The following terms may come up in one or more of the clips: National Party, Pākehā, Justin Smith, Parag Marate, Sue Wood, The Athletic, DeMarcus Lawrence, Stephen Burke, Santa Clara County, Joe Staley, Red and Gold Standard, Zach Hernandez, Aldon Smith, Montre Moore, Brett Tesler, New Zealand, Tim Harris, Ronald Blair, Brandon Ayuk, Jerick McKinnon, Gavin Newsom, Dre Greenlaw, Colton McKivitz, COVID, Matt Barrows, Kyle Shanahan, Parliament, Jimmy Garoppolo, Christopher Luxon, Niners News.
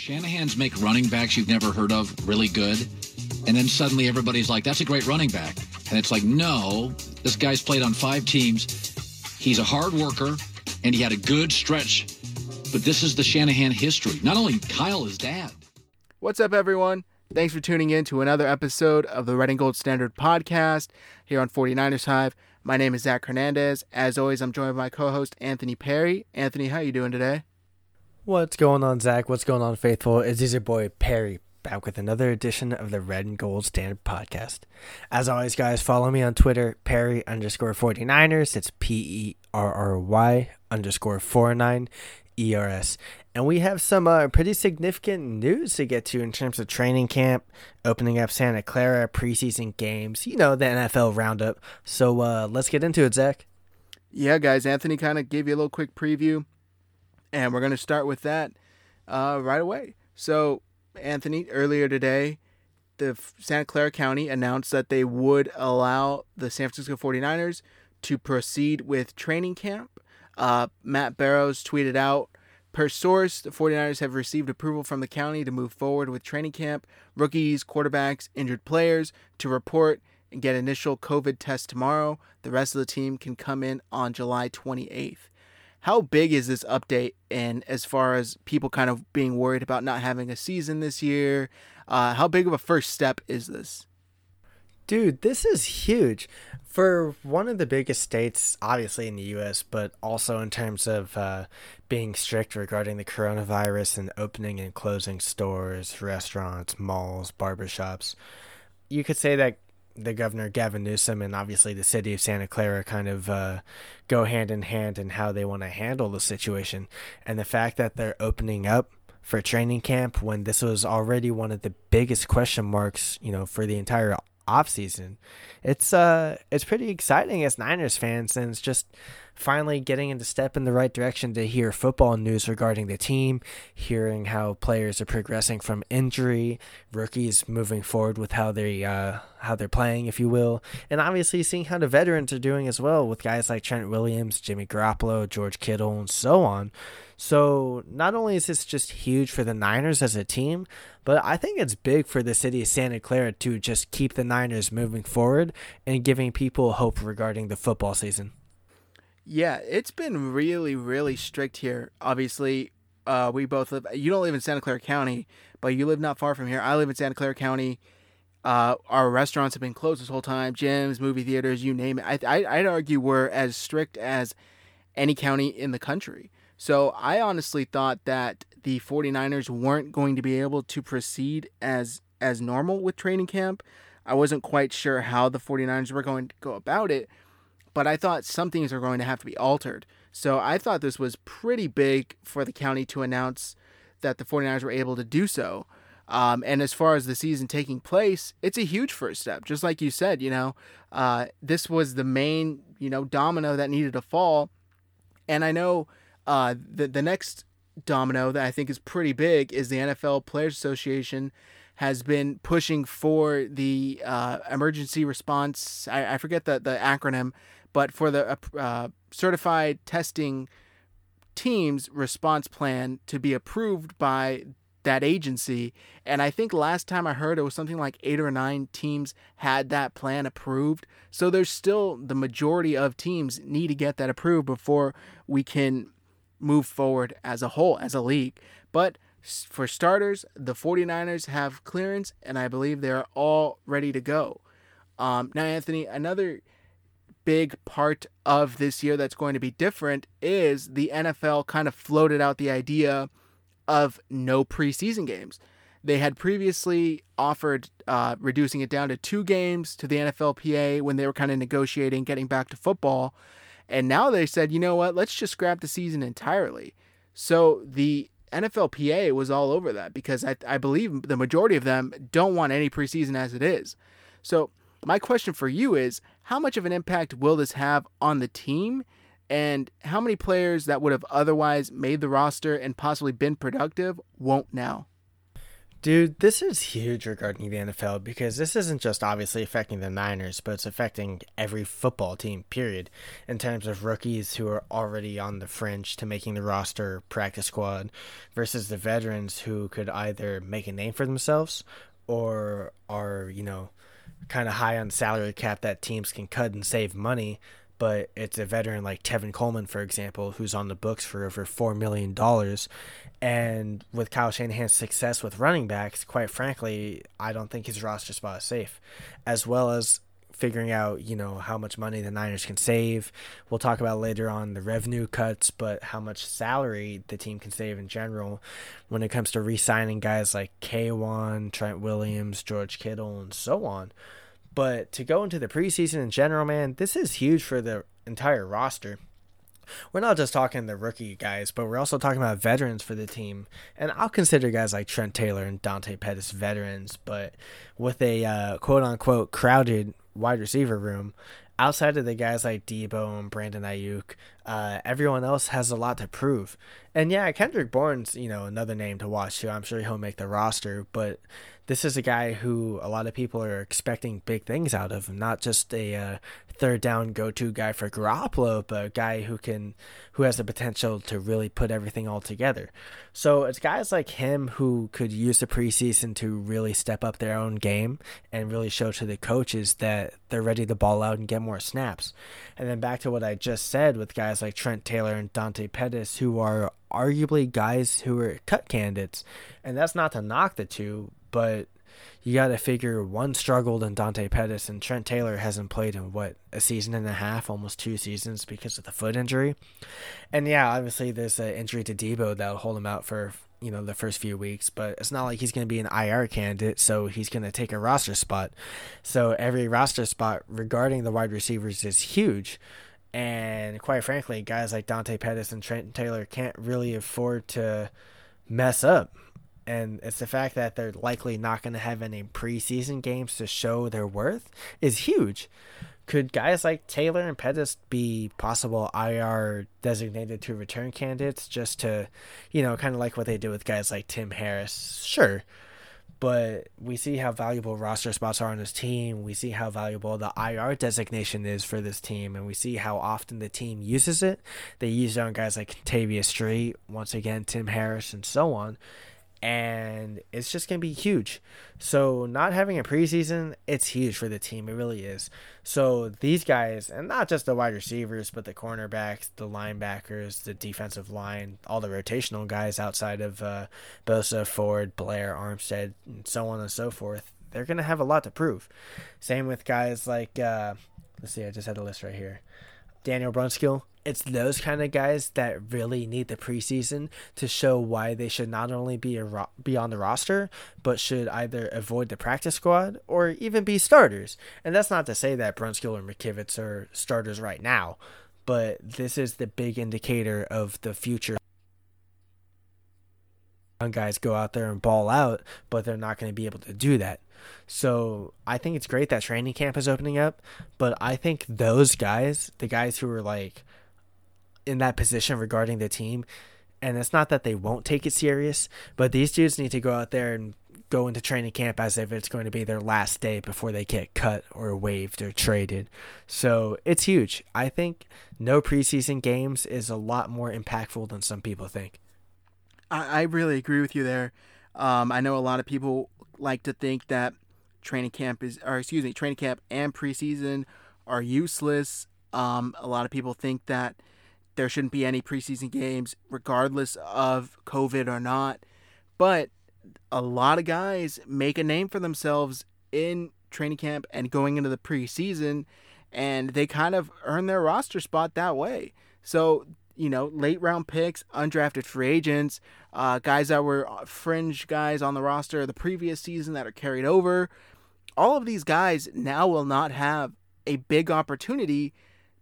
Shanahan's make running backs you've never heard of really good, and then suddenly everybody's like, that's a great running back. And it's like, no, this guy's played on 5 teams. He's a hard worker, and he had a good stretch. But this is the Shanahan history. Not only Kyle, his dad. What's up, everyone? Thanks for tuning in to another episode of the Red and Gold Standard podcast here on 49ers Hive. My name is Zach Hernandez. As always, I'm joined by my co-host, Anthony Perry. Anthony, how you doing today? What's going on, Zach? What's going on, Faithful? It is your boy, Perry, back with another edition of the Red and Gold Standard podcast. As always, guys, follow me on Twitter, Perry_49ers. It's PERRY_49ERS. And we have some pretty significant news to get to in terms of training camp, opening up Santa Clara, preseason games, you know, the NFL roundup. So let's get into it, Zach. Yeah, guys, Anthony kind of gave you a little quick preview, and we're going to start with that right away. So, Anthony, earlier today, the Santa Clara County announced that they would allow the San Francisco 49ers to proceed with training camp. Matt Barrows tweeted out, per source, the 49ers have received approval from the county to move forward with training camp. Rookies, quarterbacks, injured players to report and get initial COVID test tomorrow. The rest of the team can come in on July 28th. How big is this update, and as far as people kind of being worried about not having a season this year, how big of a first step is this? Dude, this is huge. For one of the biggest states, obviously in the U.S., but also in terms of being strict regarding the coronavirus and opening and closing stores, restaurants, malls, barbershops, you could say that the governor, Gavin Newsom, and obviously the city of Santa Clara kind of go hand in hand in how they want to handle the situation. And the fact that they're opening up for training camp when this was already one of the biggest question marks, you know, for the entire offseason, it's pretty exciting as Niners fans, and it's just finally getting into step in the right direction to hear football news regarding the team, hearing how players are progressing from injury, rookies moving forward with how they're playing, if you will, and obviously seeing how the veterans are doing as well with guys like Trent Williams, Jimmy Garoppolo, George Kittle, and so on. So not only is this just huge for the Niners as a team, but I think it's big for the city of Santa Clara to just keep the Niners moving forward and giving people hope regarding the football season. Yeah, it's been really, really strict here. Obviously, we both live, you don't live in Santa Clara County, but you live not far from here. I live in Santa Clara County. Our restaurants have been closed this whole time, gyms, movie theaters, you name it. I'd argue we're as strict as any county in the country. So I honestly thought that the 49ers weren't going to be able to proceed as normal with training camp. I wasn't quite sure how the 49ers were going to go about it, but I thought some things were going to have to be altered. So I thought this was pretty big for the county to announce that the 49ers were able to do so. And as far as the season taking place, it's a huge first step. Just like you said, you know, this was the main, you know, domino that needed to fall. And I know... The next domino that I think is pretty big is the NFL Players Association has been pushing for the emergency response. I forget the acronym, but for the certified testing teams response plan to be approved by that agency. And I think last time I heard it was something like 8 or 9 teams had that plan approved. So there's still the majority of teams need to get that approved before we can move forward as a whole, as a league. But for starters, the 49ers have clearance, and I believe they're all ready to go. Now, Anthony, another big part of this year that's going to be different is the NFL kind of floated out the idea of no preseason games. They had previously offered reducing it down to 2 games to the NFLPA when they were kind of negotiating getting back to football. And now they said, you know what, let's just scrap the season entirely. So the NFLPA was all over that because I believe the majority of them don't want any preseason as it is. So my question for you is, how much of an impact will this have on the team? And how many players that would have otherwise made the roster and possibly been productive won't now? Dude, this is huge regarding the NFL because this isn't just obviously affecting the Niners, but it's affecting every football team, period, in terms of rookies who are already on the fringe to making the roster practice squad versus the veterans who could either make a name for themselves or are, you know, kind of high on salary cap that teams can cut and save money. But it's a veteran like Tevin Coleman, for example, who's on the books for over $4 million. And with Kyle Shanahan's success with running backs, quite frankly, I don't think his roster spot is safe. As well as figuring out, you know, how much money the Niners can save. We'll talk about later on the revenue cuts, but how much salary the team can save in general when it comes to re-signing guys like K1, Trent Williams, George Kittle, and so on. But to go into the preseason in general, man, this is huge for the entire roster. We're not just talking the rookie guys, but we're also talking about veterans for the team. And I'll consider guys like Trent Taylor and Dante Pettis veterans, but with a quote-unquote crowded wide receiver room, outside of the guys like Deebo and Brandon Ayuk, everyone else has a lot to prove. And yeah, Kendrick Bourne's, you know, another name to watch too. I'm sure he'll make the roster, but this is a guy who a lot of people are expecting big things out of. Not just a third down go-to guy for Garoppolo, but a guy who has the potential to really put everything all together. So it's guys like him who could use the preseason to really step up their own game and really show to the coaches that they're ready to ball out and get more snaps. And then back to what I just said with guys like Trent Taylor and Dante Pettis, who are arguably guys who are cut candidates. And that's not to knock the two, but you got to figure one struggled in Dante Pettis, and Trent Taylor hasn't played in, a season and a half, almost 2 seasons because of the foot injury. And yeah, obviously there's an injury to Deebo that'll hold him out for, you know, the first few weeks, but it's not like he's going to be an IR candidate, so he's going to take a roster spot. So every roster spot regarding the wide receivers is huge. And quite frankly, guys like Dante Pettis and Trent Taylor can't really afford to mess up. And it's the fact that they're likely not going to have any preseason games to show their worth is huge. Could guys like Taylor and Pettis be possible IR designated to return candidates just to, you know, kind of like what they did with guys like Tim Harris? Sure. But we see how valuable roster spots are on this team. We see how valuable the IR designation is for this team. And we see how often the team uses it. They use it on guys like Tavia Street, once again, Tim Harris, and so on. And it's just going to be huge. So not having a preseason, it's huge for the team. It really is. So these guys, and not just the wide receivers, but the cornerbacks, the linebackers, the defensive line, all the rotational guys outside of Bosa, Ford, Blair, Armstead, and so on and so forth, they're going to have a lot to prove. Same with guys like, let's see, I just had a list right here. Daniel Brunskill. It's those kind of guys that really need the preseason to show why they should not only be on the roster, but should either avoid the practice squad or even be starters. And that's not to say that Brunskill or McKivitz are starters right now, but this is the big indicator of the future. Young guys go out there and ball out, but they're not going to be able to do that. So I think it's great that training camp is opening up, but I think those guys, the guys who are like, in that position regarding the team, and it's not that they won't take it serious, but these dudes need to go out there and go into training camp as if it's going to be their last day before they get cut or waived or traded. So it's huge. I think no preseason games is a lot more impactful than some people think. I really agree with you there. I know a lot of people like to think that training camp and preseason are useless. A lot of people think that there shouldn't be any preseason games regardless of COVID or not. But a lot of guys make a name for themselves in training camp and going into the preseason, and they kind of earn their roster spot that way. So, you know, late round picks, undrafted free agents, guys that were fringe guys on the roster the previous season that are carried over. All of these guys now will not have a big opportunity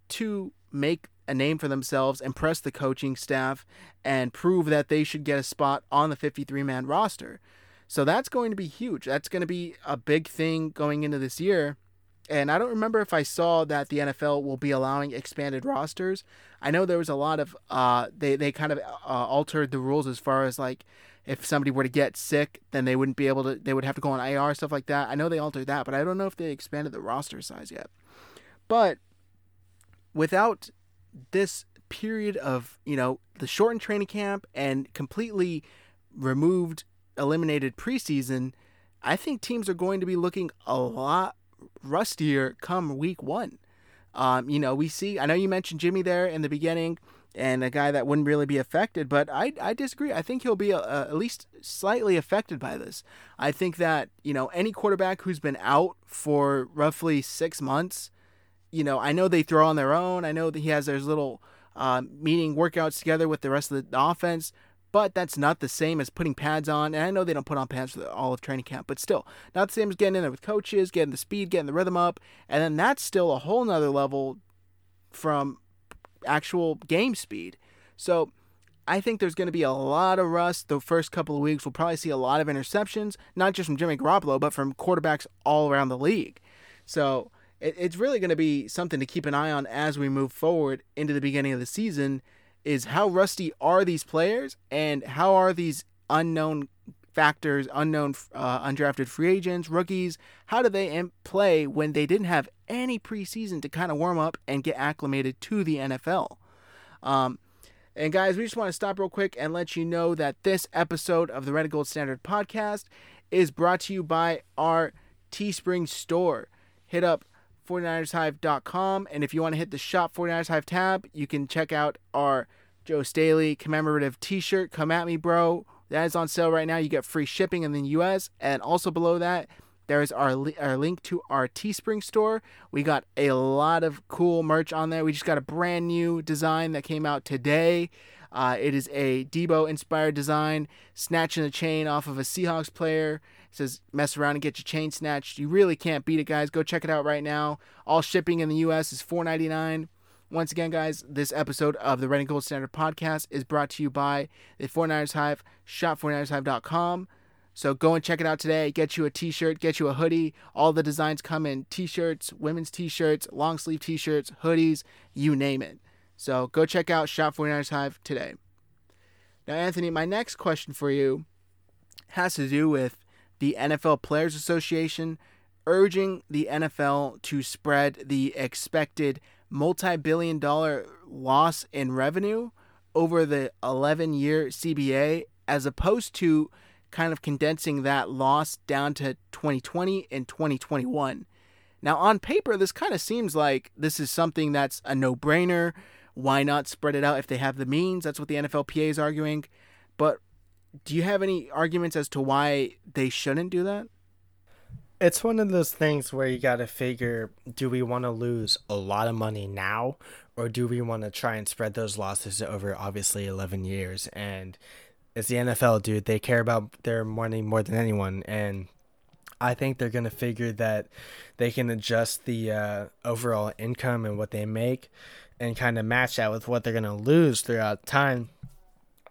to make a name for themselves, impress the coaching staff, and prove that they should get a spot on the 53-man roster. So that's going to be huge. That's going to be a big thing going into this year. And I don't remember if I saw that the NFL will be allowing expanded rosters. I know there was a lot of they kind of altered the rules as far as like if somebody were to get sick, then they wouldn't be able to, they would have to go on IR, stuff like that. I know they altered that, but I don't know if they expanded the roster size yet. But without this period of, you know, the shortened training camp and completely removed, eliminated preseason, I think teams are going to be looking a lot rustier come week one. You know, we see, I know you mentioned Jimmy there in the beginning and a guy that wouldn't really be affected, but I disagree. I think he'll be at least slightly affected by this. I think that, you know, any quarterback who's been out for roughly 6 months, you know, I know they throw on their own. I know that he has those little meeting workouts together with the rest of the offense, but that's not the same as putting pads on. And I know they don't put on pads for all of training camp, but still not the same as getting in there with coaches, getting the speed, getting the rhythm up. And then that's still a whole nother level from actual game speed. So I think there's going to be a lot of rust the first couple of weeks. We'll probably see a lot of interceptions, not just from Jimmy Garoppolo, but from quarterbacks all around the league. So it's really going to be something to keep an eye on as we move forward into the beginning of the season, is how rusty are these players and how are these unknown factors, unknown undrafted free agents, rookies, how do they play when they didn't have any preseason to kind of warm up and get acclimated to the NFL? And guys, we just want to stop real quick and let you know that this episode of the Red and Gold Standard podcast is brought to you by our Teespring store. Hit up 49ershive.com, and if you want to hit the Shop 49ers Hive tab, you can check out our Joe Staley commemorative t-shirt, Come At Me Bro. That is on sale right now. You get free shipping in the U.S., and also below that, there is our link to our Teespring store. We got a lot of cool merch on there. We just got a brand new design that came out today. It is a Deebo-inspired design, snatching a chain off of a Seahawks player. It says, mess around and get your chain snatched. You really can't beat it, guys. Go check it out right now. All shipping in the U.S. is $4.99. Once again, guys, this episode of the Red and Gold Standard podcast is brought to you by the 49ers Hive, shop 49ershive.com. So go and check it out today. Get you a t-shirt, get you a hoodie. All the designs come in t-shirts, women's t-shirts, long sleeve t-shirts, hoodies, you name it. So go check out Shop 49ers Hive today. Now, Anthony, my next question for you has to do with the NFL Players Association urging the NFL to spread the expected multi-billion-dollar loss in revenue over the 11-year CBA, as opposed to kind of condensing that loss down to 2020 and 2021. Now, on paper, this kind of seems like this is something that's a no-brainer. Why not spread it out if they have the means? That's what the NFLPA is arguing. But do you have any arguments as to why they shouldn't do that? It's one of those things where you got to figure, do we want to lose a lot of money now? Or do we want to try and spread those losses over, obviously, 11 years? And it's the NFL, dude. They care about their money more than anyone. And I think they're going to figure that they can adjust the overall income and what they make, and kind of match that with what they're going to lose throughout time.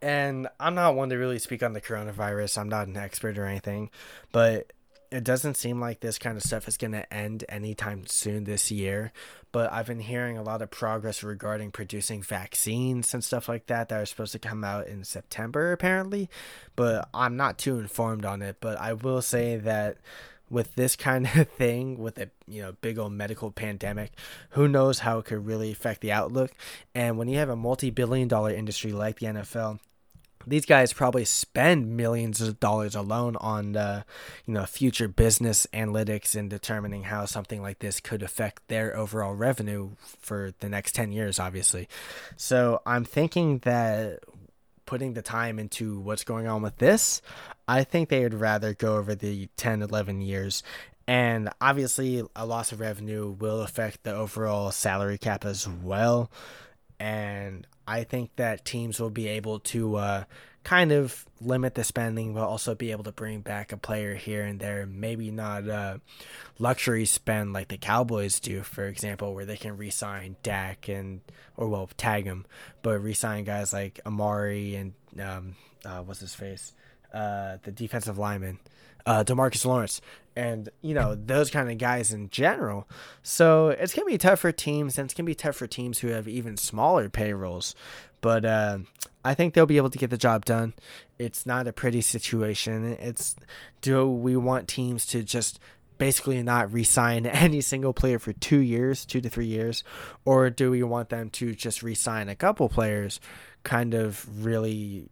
And I'm not one to really speak on the coronavirus. I'm not an expert or anything. But it doesn't seem like this kind of stuff is going to end anytime soon this year. But I've been hearing a lot of progress regarding producing vaccines and stuff like that that are supposed to come out in September, apparently. But I'm not too informed on it. But I will say that with this kind of thing, with a big old medical pandemic, who knows how it could really affect the outlook. And when you have a multi-billion-dollar industry like the NFL, these guys probably spend millions of dollars alone on future business analytics and determining how something like this could affect their overall revenue for the next 10 years, obviously. So I'm thinking that putting the time into what's going on with this, I think they would rather go over the 10, 11 years. And obviously a loss of revenue will affect the overall salary cap as well. And I think that teams will be able to kind of limit the spending, but also be able to bring back a player here and there. Maybe not luxury spend like the Cowboys do, for example, where they can re-sign Dak tag him, but re-sign guys like Amari and the defensive lineman, DeMarcus Lawrence, and those kind of guys in general. So it's gonna be tough for teams, and it's gonna be tough for teams who have even smaller payrolls. But I think they'll be able to get the job done. It's not a pretty situation. It's, do we want teams to just basically not re-sign any single player for 2 years, 2 to 3 years, or do we want them to just re-sign a couple players, kind of really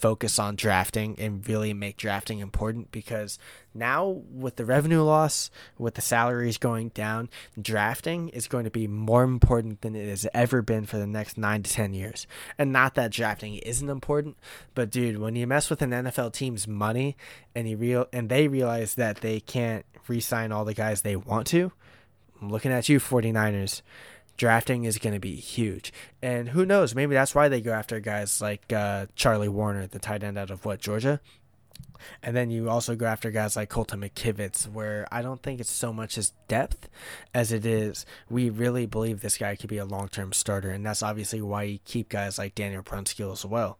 focus on drafting and really make drafting important? Because now with the revenue loss, with the salaries going down, drafting is going to be more important than it has ever been for the next 9 to 10 years. And not that drafting isn't important, but dude, when you mess with an NFL team's money and they realize that they can't re-sign all the guys they want to, I'm looking at you, 49ers. Drafting is going to be huge. And who knows, maybe that's why they go after guys like Charlie Warner, the tight end out of Georgia. And then you also go after guys like Colton McKivitz, where I don't think it's so much his depth as it is, we really believe this guy could be a long-term starter. And that's obviously why you keep guys like Daniel Brunskill as well.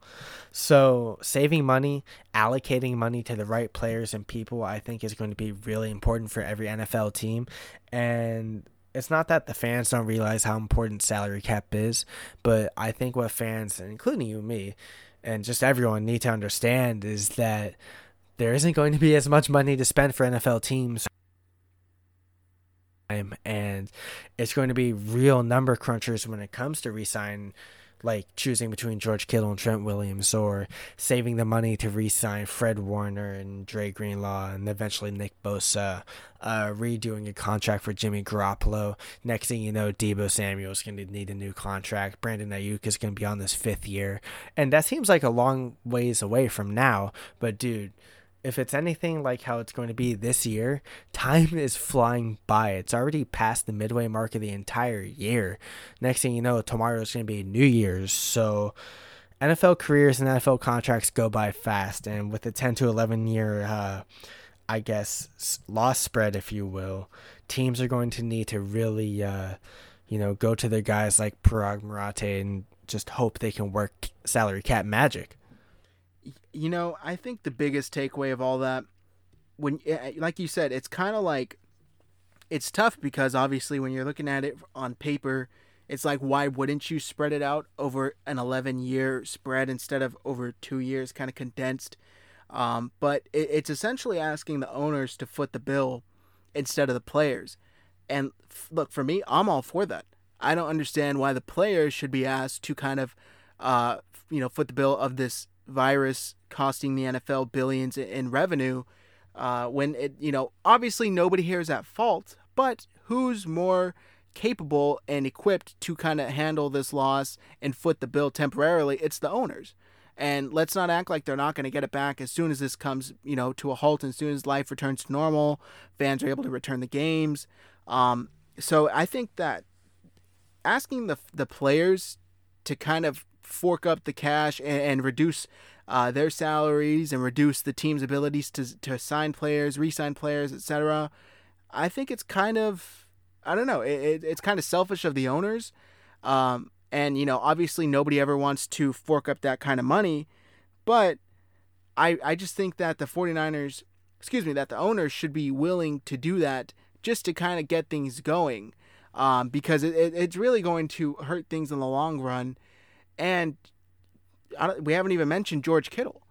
So saving money, allocating money to the right players and people, I think is going to be really important for every NFL team. And it's not that the fans don't realize how important salary cap is, but I think what fans, including you and me, and just everyone, need to understand is that there isn't going to be as much money to spend for NFL teams. And it's going to be real number crunchers when it comes to re-sign, like choosing between George Kittle and Trent Williams, or saving the money to re-sign Fred Warner and Dre Greenlaw and eventually Nick Bosa, redoing a contract for Jimmy Garoppolo. Next thing you know, Deebo Samuel is going to need a new contract. Brandon Ayuk is going to be on this 5th year. And that seems like a long ways away from now. But dude, if it's anything like how it's going to be this year, time is flying by. It's already past the midway mark of the entire year. Next thing you know, tomorrow is going to be New Year's. So NFL careers and NFL contracts go by fast. And with a 10 to 11 year, I guess, loss spread, if you will, teams are going to need to really, go to their guys like Parag Marate and just hope they can work salary cap magic. You know, I think the biggest takeaway of all that, when, like you said, it's kind of like, it's tough because obviously when you're looking at it on paper, it's like, why wouldn't you spread it out over an 11-year spread instead of over 2 years, kind of condensed? But it's essentially asking the owners to foot the bill instead of the players. And look, for me, I'm all for that. I don't understand why the players should be asked to kind of, foot the bill of this virus costing the NFL billions in revenue, when it, obviously nobody here is at fault, but who's more capable and equipped to kind of handle this loss and foot the bill temporarily? It's the owners. And let's not act like they're not going to get it back as soon as this comes, to a halt, and as soon as life returns to normal, fans are able to return the games. So I think that asking the players to kind of fork up the cash and reduce their salaries and reduce the team's abilities to sign players, re-sign players, etc. I think it's kind of, it's kind of selfish of the owners. And, obviously nobody ever wants to fork up that kind of money, but I just think that that the owners should be willing to do that just to kind of get things going, because it's really going to hurt things in the long run. And we haven't even mentioned George Kittle.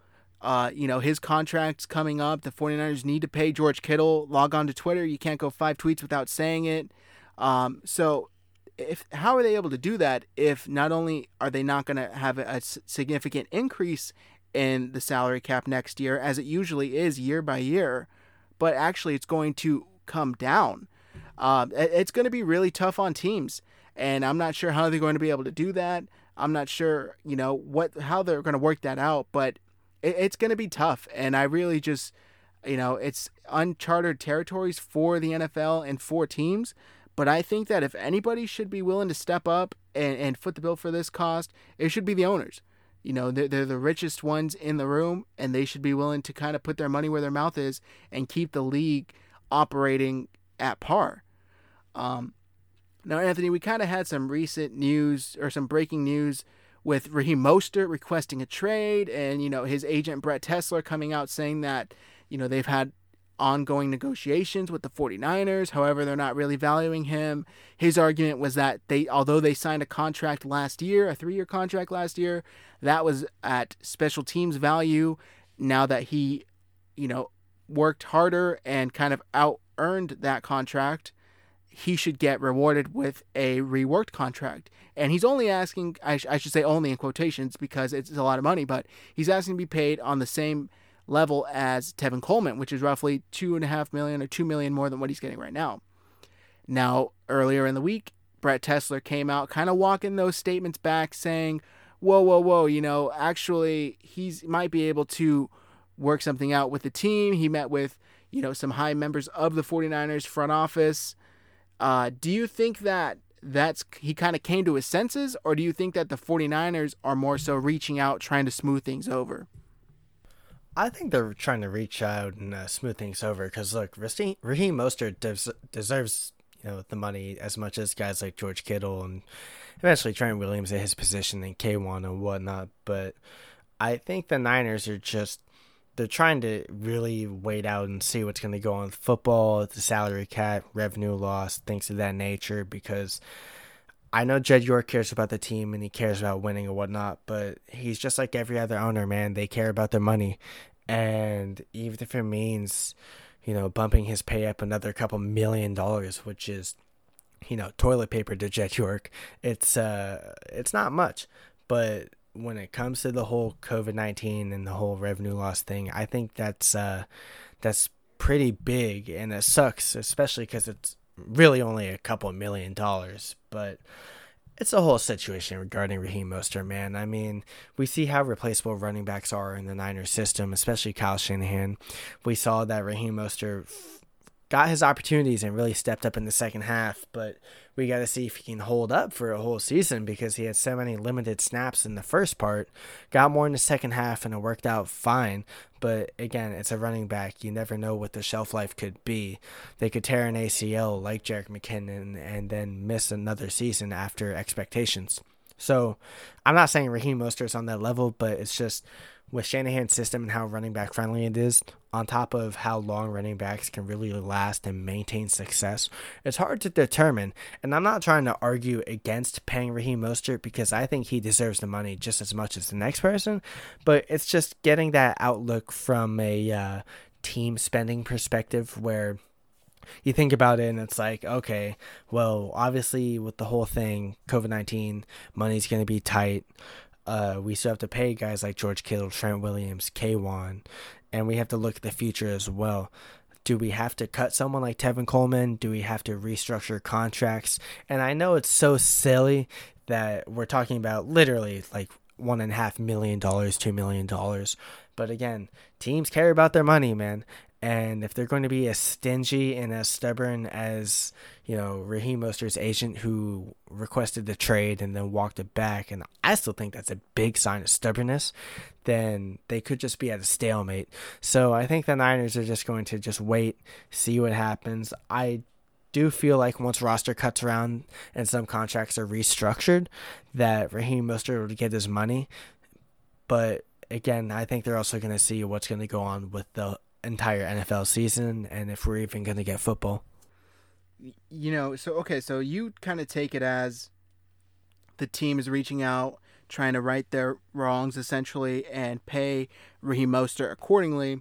His contract's coming up. The 49ers need to pay George Kittle. Log on to Twitter. You can't go 5 tweets without saying it. So how are they able to do that if not only are they not going to have a significant increase in the salary cap next year, as it usually is year by year, but actually it's going to come down. It's going to be really tough on teams, and I'm not sure how they're going to be able to do that. I'm not sure, how they're going to work that out, but it's going to be tough. And I really just, it's uncharted territories for the NFL and for teams. But I think that if anybody should be willing to step up and foot the bill for this cost, it should be the owners. They're the richest ones in the room, and they should be willing to kind of put their money where their mouth is and keep the league operating at par. Now, Anthony, we kind of had some recent news or some breaking news with Raheem Mostert requesting a trade and, his agent Brett Tesler coming out saying that, they've had ongoing negotiations with the 49ers. However, they're not really valuing him. His argument was that although they signed a contract last year, a 3-year contract last year, that was at special teams value. Now that he, worked harder and kind of out-earned that contract, he should get rewarded with a reworked contract. And he's only asking, I should say only in quotations because it's a lot of money, but he's asking to be paid on the same level as Tevin Coleman, which is roughly $2.5 million or $2 million more than what he's getting right now. Now, earlier in the week, Brett Tesler came out kind of walking those statements back saying, whoa, actually he might be able to work something out with the team. He met with, some high members of the 49ers front office. Do you think that he kind of came to his senses, or do you think that the 49ers are more so reaching out, trying to smooth things over? I think they're trying to reach out and smooth things over because, look, Raheem Mostert deserves the money as much as guys like George Kittle and eventually Trent Williams at his position in K1 and whatnot. But I think the Niners are they're trying to really wait out and see what's going to go on with football, the salary cap, revenue loss, things of that nature, because I know Jed York cares about the team and he cares about winning and whatnot, but he's just like every other owner, man. They care about their money. And even if it means, bumping his pay up another couple $1 million, which is, toilet paper to Jed York, it's not much. But when it comes to the whole COVID-19 and the whole revenue loss thing, I think that's pretty big, and it sucks, especially because it's really only a couple $1 million, but it's a whole situation regarding Raheem Mostert, man. I mean, we see how replaceable running backs are in the Niners system, especially Kyle Shanahan. We saw that Raheem Mostert got his opportunities and really stepped up in the second half, but we got to see if he can hold up for a whole season because he had so many limited snaps in the first part, got more in the second half, and it worked out fine. But again, it's a running back. You never know what the shelf life could be. They could tear an ACL like Jerick McKinnon and then miss another season after expectations. So I'm not saying Raheem Mostert's on that level, but it's just with Shanahan's system and how running back friendly it is, on top of how long running backs can really last and maintain success, it's hard to determine. And I'm not trying to argue against paying Raheem Mostert because I think he deserves the money just as much as the next person, but it's just getting that outlook from a team spending perspective where you think about it and it's like, okay, well, obviously with the whole thing, COVID-19, money's going to be tight. We still have to pay guys like George Kittle, Trent Williams, K1, and we have to look at the future as well. Do we have to cut someone like Tevin Coleman? Do we have to restructure contracts? And I know it's so silly that we're talking about literally like $1.5 million, $2 million. But again, teams care about their money, man. And if they're going to be as stingy and as stubborn as, Raheem Mostert's agent who requested the trade and then walked it back, and I still think that's a big sign of stubbornness, then they could just be at a stalemate. So I think the Niners are just going to just wait, see what happens. I do feel like once roster cuts around and some contracts are restructured, that Raheem Mostert will get his money. But again, I think they're also going to see what's going to go on with the entire NFL season and if we're even going to get football. So you kind of take it as the team is reaching out, trying to right their wrongs essentially and pay Raheem Mostert accordingly.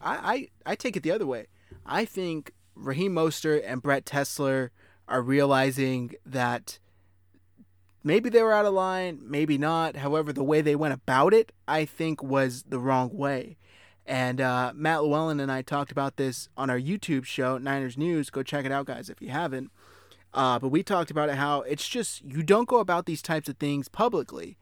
I take it the other way. I think Raheem Mostert and Brett Tesler are realizing that maybe they were out of line, maybe not. However, the way they went about it, I think, was the wrong way. And Matt Llewellyn and I talked about this on our YouTube show, Niners News. Go check it out, guys, if you haven't. But we talked about it, how it's just you don't go about these types of things publicly.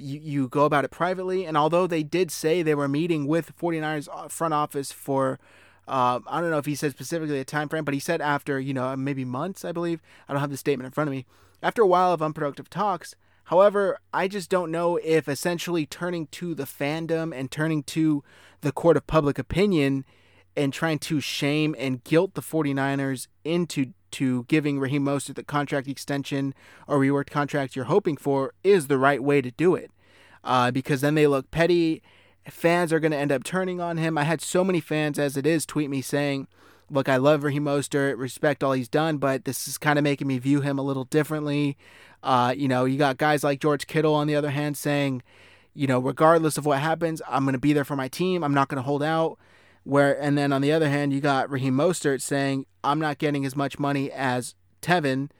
You go about it privately. And although they did say they were meeting with 49ers front office for, I don't know if he said specifically a time frame, but he said after, maybe months, I believe. I don't have the statement in front of me. After a while of unproductive talks. However, I just don't know if essentially turning to the fandom and turning to the court of public opinion and trying to shame and guilt the 49ers into giving Raheem Mostert the contract extension or reworked contract you're hoping for is the right way to do it. Because then they look petty fans are going to end up turning on him. I had so many fans as it is tweet me saying, look, I love Raheem Mostert, respect all he's done, but this is kind of making me view him a little differently. You know, you got guys like George Kittle on the other hand saying, you know, regardless of what happens, I'm going to be there for my team. I'm not going to hold out. And then on the other hand, you got Raheem Mostert saying, I'm not getting as much money as Tevin.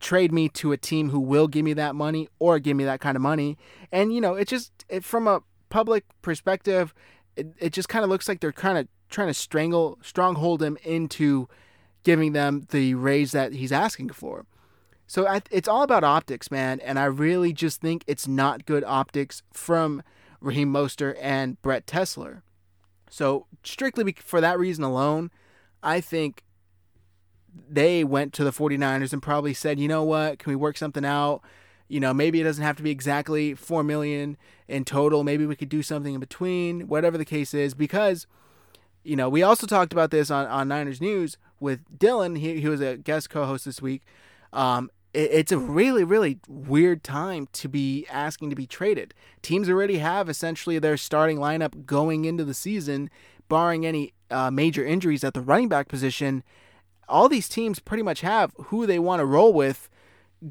Trade me to a team who will give me that money or give me that kind of money. And, you know, it just, from a public perspective, it just kind of looks like they're kind of trying to stronghold him into giving them the raise that he's asking for. So it's all about optics, man. And I really just think it's not good optics from Raheem Mostert and Brett Tesler. So strictly for that reason alone, I think they went to the 49ers and probably said, you know what, can we work something out? You know, maybe it doesn't have to be exactly $4 million in total. Maybe we could do something in between, whatever the case is, because, you know, we also talked about this on Niners News with Dylan. He was a guest co-host this week. It's a really, really weird time to be asking to be traded. Teams already have essentially their starting lineup going into the season, barring any major injuries at the running back position. All these teams pretty much have who they want to roll with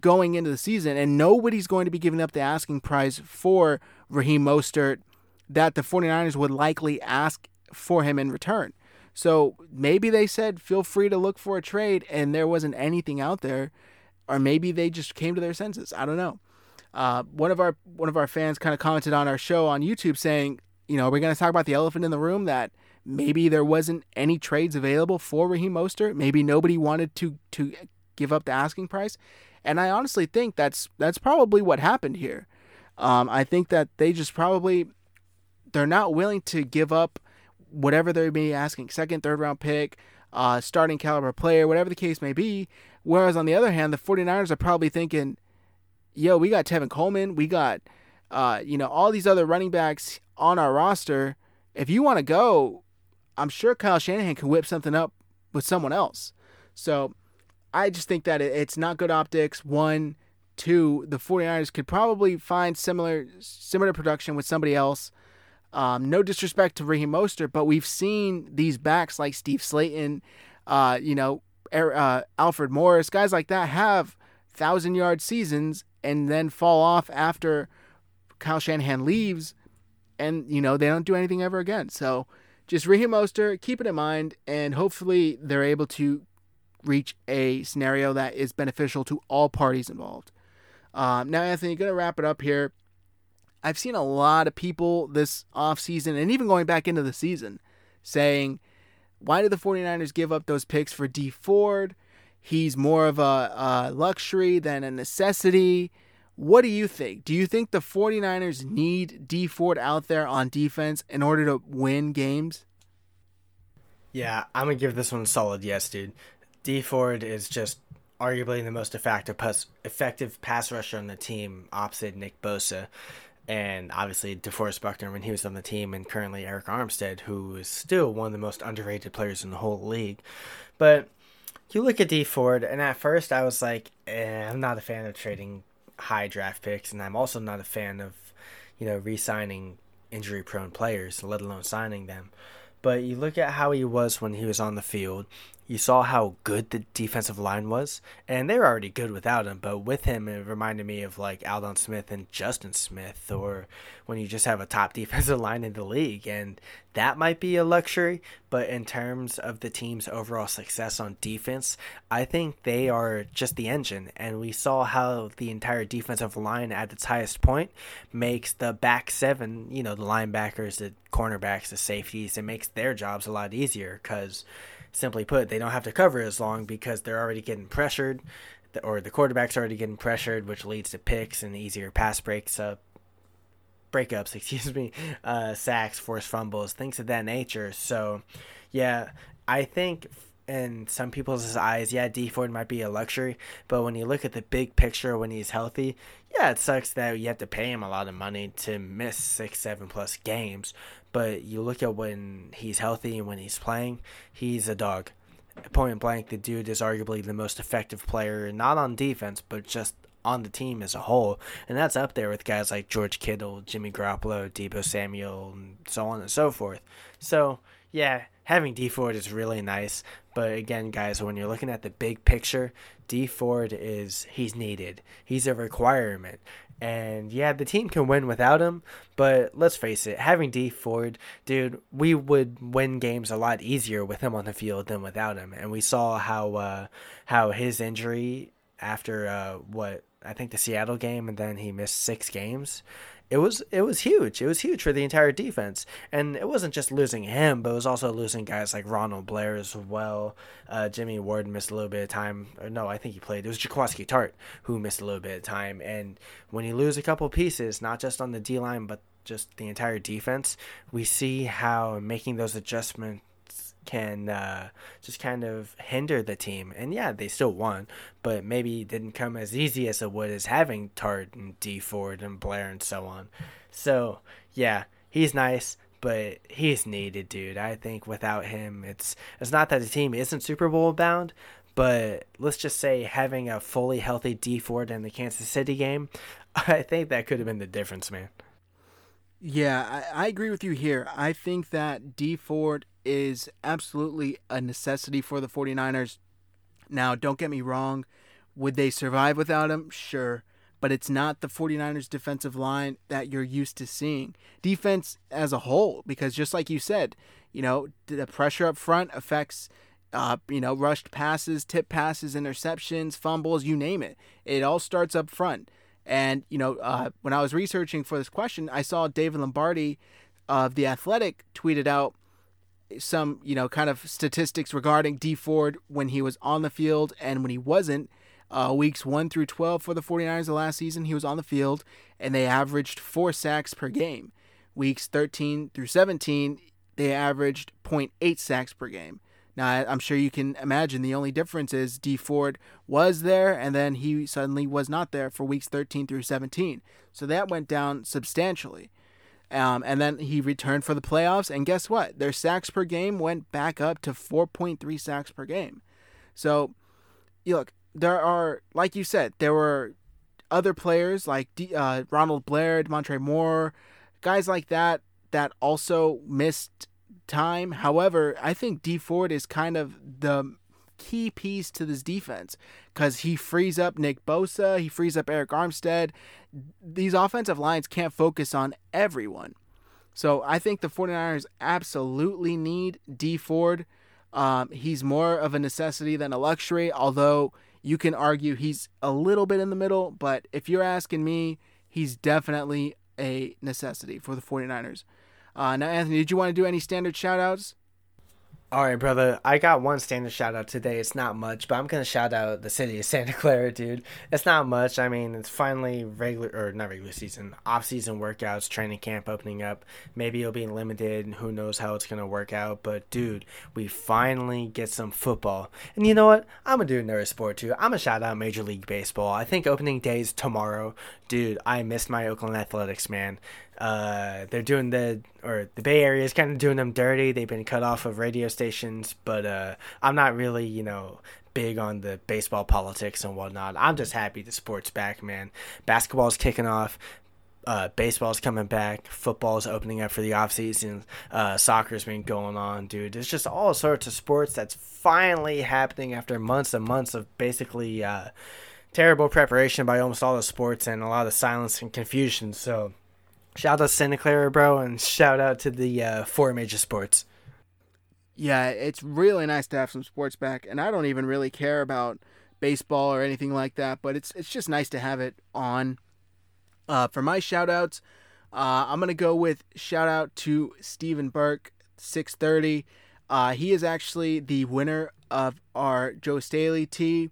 going into the season, and nobody's going to be giving up the asking price for Raheem Mostert that the 49ers would likely ask for him in return. So maybe they said, feel free to look for a trade, and there wasn't anything out there, or maybe they just came to their senses. I don't know. One of our fans kind of commented on our show on YouTube saying, you know, we're going to talk about the elephant in the room that maybe there wasn't any trades available for Raheem Mostert. Maybe nobody wanted to give up the asking price. And I honestly think that's probably what happened here. I think that they just probably, they're not willing to give up whatever they may be asking, second, third round pick, starting caliber player, whatever the case may be. Whereas on the other hand, the 49ers are probably thinking, yo, we got Tevin Coleman. We got, you know, all these other running backs on our roster. If you want to go, I'm sure Kyle Shanahan can whip something up with someone else. So I just think that it's not good optics. 1, 2, the 49ers could probably find similar production with somebody else. No disrespect to Raheem Mostert, but we've seen these backs like Steve Slayton, you know, Alfred Morris, guys like that have 1,000-yard seasons and then fall off after Kyle Shanahan leaves, and, you know, they don't do anything ever again. So just Raheem Mostert, keep it in mind, and hopefully they're able to reach a scenario that is beneficial to all parties involved. Now, Anthony, going to wrap it up here. I've seen a lot of people this offseason and even going back into the season saying, why did the 49ers give up those picks for Dee Ford? He's more of a luxury than a necessity. What do you think? Do you think the 49ers need Dee Ford out there on defense in order to win games? Yeah, I'm going to give this one a solid yes, dude. Dee Ford is just arguably the most effective pass rusher on the team opposite Nick Bosa. And obviously DeForest Buckner when he was on the team, and currently Eric Armstead, who is still one of the most underrated players in the whole league. But you look at Dee Ford, and at first I was like, I'm not a fan of trading high draft picks, and I'm also not a fan of, you know, re-signing injury-prone players, let alone signing them. But you look at how he was when he was on the field. You saw how good the defensive line was, and they were already good without him, but with him, it reminded me of like Aldon Smith and Justin Smith, or when you just have a top defensive line in the league, and that might be a luxury, but in terms of the team's overall success on defense, I think they are just the engine, and we saw how the entire defensive line at its highest point makes the back seven, you know, the linebackers, the cornerbacks, the safeties, it makes their jobs a lot easier, because simply put, they don't have to cover as long because they're already getting pressured, or the quarterback's already getting pressured, which leads to picks and easier pass breakups, sacks, forced fumbles, things of that nature. So, yeah, I think in some people's eyes, yeah, Dee Ford might be a luxury, but when you look at the big picture when he's healthy, yeah, it sucks that you have to pay him a lot of money to miss 6-7+ games. But you look at when he's healthy and when he's playing, he's a dog. Point blank, the dude is arguably the most effective player, not on defense, but just on the team as a whole, and that's up there with guys like George Kittle, Jimmy Garoppolo, Deebo Samuel, and so on and so forth. So, yeah, having Dee Ford is really nice, but again, guys, when you're looking at the big picture, Dee Ford he's needed. He's a requirement. And, yeah, the team can win without him, but let's face it, having Dee Ford, dude, we would win games a lot easier with him on the field than without him. And we saw how his injury after, I think the Seattle game, and then he missed 6 games. It was huge. It was huge for the entire defense. And it wasn't just losing him, but it was also losing guys like Ronald Blair as well. Jimmy Ward missed a little bit of time. Or no, I think he played. It was Jaquaski Tart who missed a little bit of time. And when you lose a couple pieces, not just on the D-line, but just the entire defense, we see how making those adjustments can just kind of hinder the team. And yeah, they still won, but maybe it didn't come as easy as it would as having Tart and Dee Ford and Blair and so on. So yeah, he's nice, but he's needed, dude. I think without him, it's not that the team isn't Super Bowl bound, but let's just say having a fully healthy Dee Ford in the Kansas City game, I think that could have been the difference, man. Yeah, I agree with you here. I think that Dee Ford is absolutely a necessity for the 49ers. Now, don't get me wrong. Would they survive without him? Sure. But it's not the 49ers defensive line that you're used to seeing. Defense as a whole, because just like you said, you know, the pressure up front affects, rushed passes, tip passes, interceptions, fumbles, you name it. It all starts up front. And, when I was researching for this question, I saw David Lombardi of The Athletic tweeted out some, kind of statistics regarding Dee Ford when he was on the field and when he wasn't. Weeks 1 through 12 for the 49ers the last season, he was on the field, and they averaged 4 sacks per game. Weeks 13 through 17, they averaged 0.8 sacks per game. Now, I'm sure you can imagine the only difference is Dee Ford was there, and then he suddenly was not there for weeks 13 through 17. So that went down substantially. And then he returned for the playoffs, and guess what? Their sacks per game went back up to 4.3 sacks per game. So, look, like you said, there were other players like Ronald Blair, Montre Moore, guys like that also missed time. However, I think Dee Ford is kind of the key piece to this defense because he frees up Nick Bosa, he frees up Eric Armstead. These offensive lines can't focus on everyone. So I think the 49ers absolutely need Dee Ford. He's more of a necessity than a luxury, although you can argue he's a little bit in the middle, but if you're asking me, he's definitely a necessity for the 49ers. Now, Anthony, did you want to do any standard shout-outs? All right, brother. I got one standard shout-out today. It's not much, but I'm going to shout out the city of Santa Clara, dude. It's not much. I mean, it's finally off-season workouts, training camp opening up. Maybe it'll be limited, and who knows how it's going to work out. But, dude, we finally get some football. And you know what? I'm going to do another sport, too. I'm going to shout out Major League Baseball. I think opening day is tomorrow. Dude, I miss my Oakland Athletics, man. They're doing the Bay Area is kind of doing them dirty. They've been cut off of radio stations, but I'm not really, big on the baseball politics and whatnot. I'm just happy the sport's back, man. Basketball's kicking off. Baseball's coming back. Football's opening up for the offseason. Soccer's been going on, dude. There's just all sorts of sports that's finally happening after months and months of basically terrible preparation by almost all the sports and a lot of silence and confusion, so... Shout out to Santa Clara, bro, and shout out to the 4 major sports. Yeah, it's really nice to have some sports back, and I don't even really care about baseball or anything like that, but it's just nice to have it on. For my shout-outs, I'm going to go with shout-out to Stephen Burke, 630. He is actually the winner of our Joe Staley tee.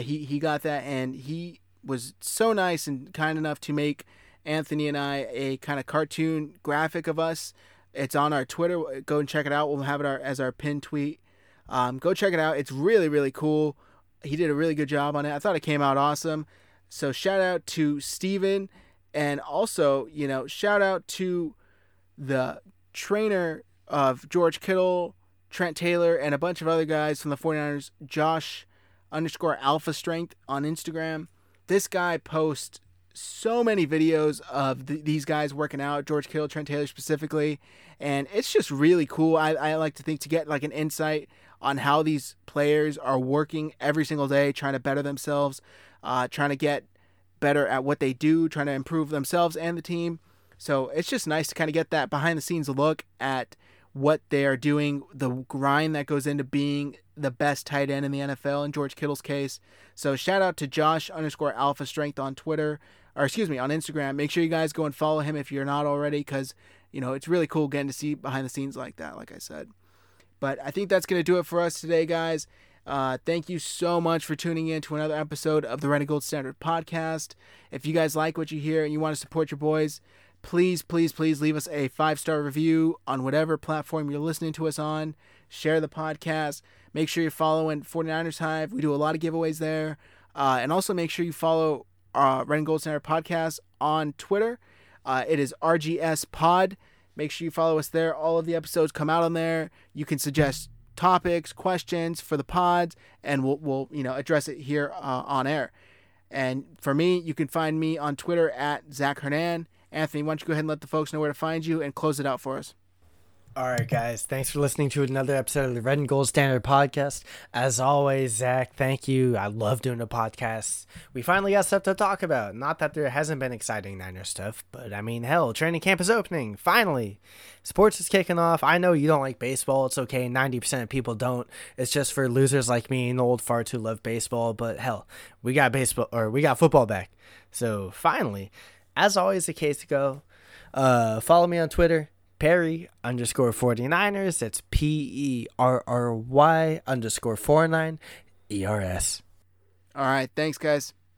He got that, and he was so nice and kind enough to make Anthony and I a kind of cartoon graphic of us. It's on our Twitter. Go and check it out. We'll have it as our pinned tweet. Go check it out. It's really, really cool. He did a really good job on it. I thought it came out awesome. So shout out to Steven. And also, shout out to the trainer of George Kittle, Trent Taylor, and a bunch of other guys from the 49ers, Josh _Alpha Strength on Instagram. This guy posts so many videos of these guys working out, George Kittle, Trent Taylor specifically, and it's just really cool. I like to think to get like an insight on how these players are working every single day, trying to better themselves, trying to get better at what they do, trying to improve themselves and the team. So it's just nice to kind of get that behind-the-scenes look at what they are doing, the grind that goes into being the best tight end in the NFL in George Kittle's case. So shout out to Josh_Alpha Strength on Twitter, or excuse me, on Instagram. Make sure you guys go and follow him if you're not already, because, you know, it's really cool getting to see behind the scenes like that, like I said. But I think that's going to do it for us today, guys. Thank you so much for tuning in to another episode of the Red and Gold Standard podcast. If you guys like what you hear and you want to support your boys, please, please, please leave us a 5-star review on whatever platform you're listening to us on. Share the podcast. Make sure you're following 49ers Hive. We do a lot of giveaways there. And also make sure you follow Red and Gold Standard podcast on Twitter. It is RGS Pod. Make sure you follow us there. All of the episodes come out on there. You can suggest topics, questions for the pods, and we'll address it here on air. And for me, you can find me on Twitter at Zach Hernandez. Anthony, why don't you go ahead and let the folks know where to find you and close it out for us. All right, guys. Thanks for listening to another episode of the Red and Gold Standard podcast. As always, Zach, thank you. I love doing the podcast. We finally got stuff to talk about. Not that there hasn't been exciting Niner stuff, but I mean, hell, training camp is opening. Finally. Sports is kicking off. I know you don't like baseball. It's okay. 90% of people don't. It's just for losers like me and old farts who love baseball. But hell, we got baseball, or we got football back. So finally. As always, the case to go, follow me on Twitter, Perry_49ers. That's Perry_49ERS. All right. Thanks, guys.